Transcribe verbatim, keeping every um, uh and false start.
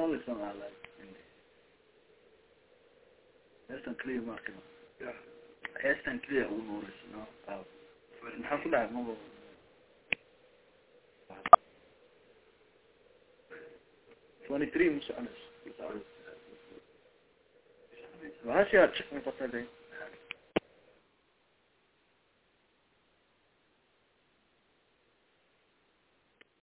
only song I like. Ersten Krieg mag ik nog. Ja. Ersten Krieg onhoor is, no? Ah. Voor een half jaar nog. twenty-three moest alles. Wat is je? Check me wat er is.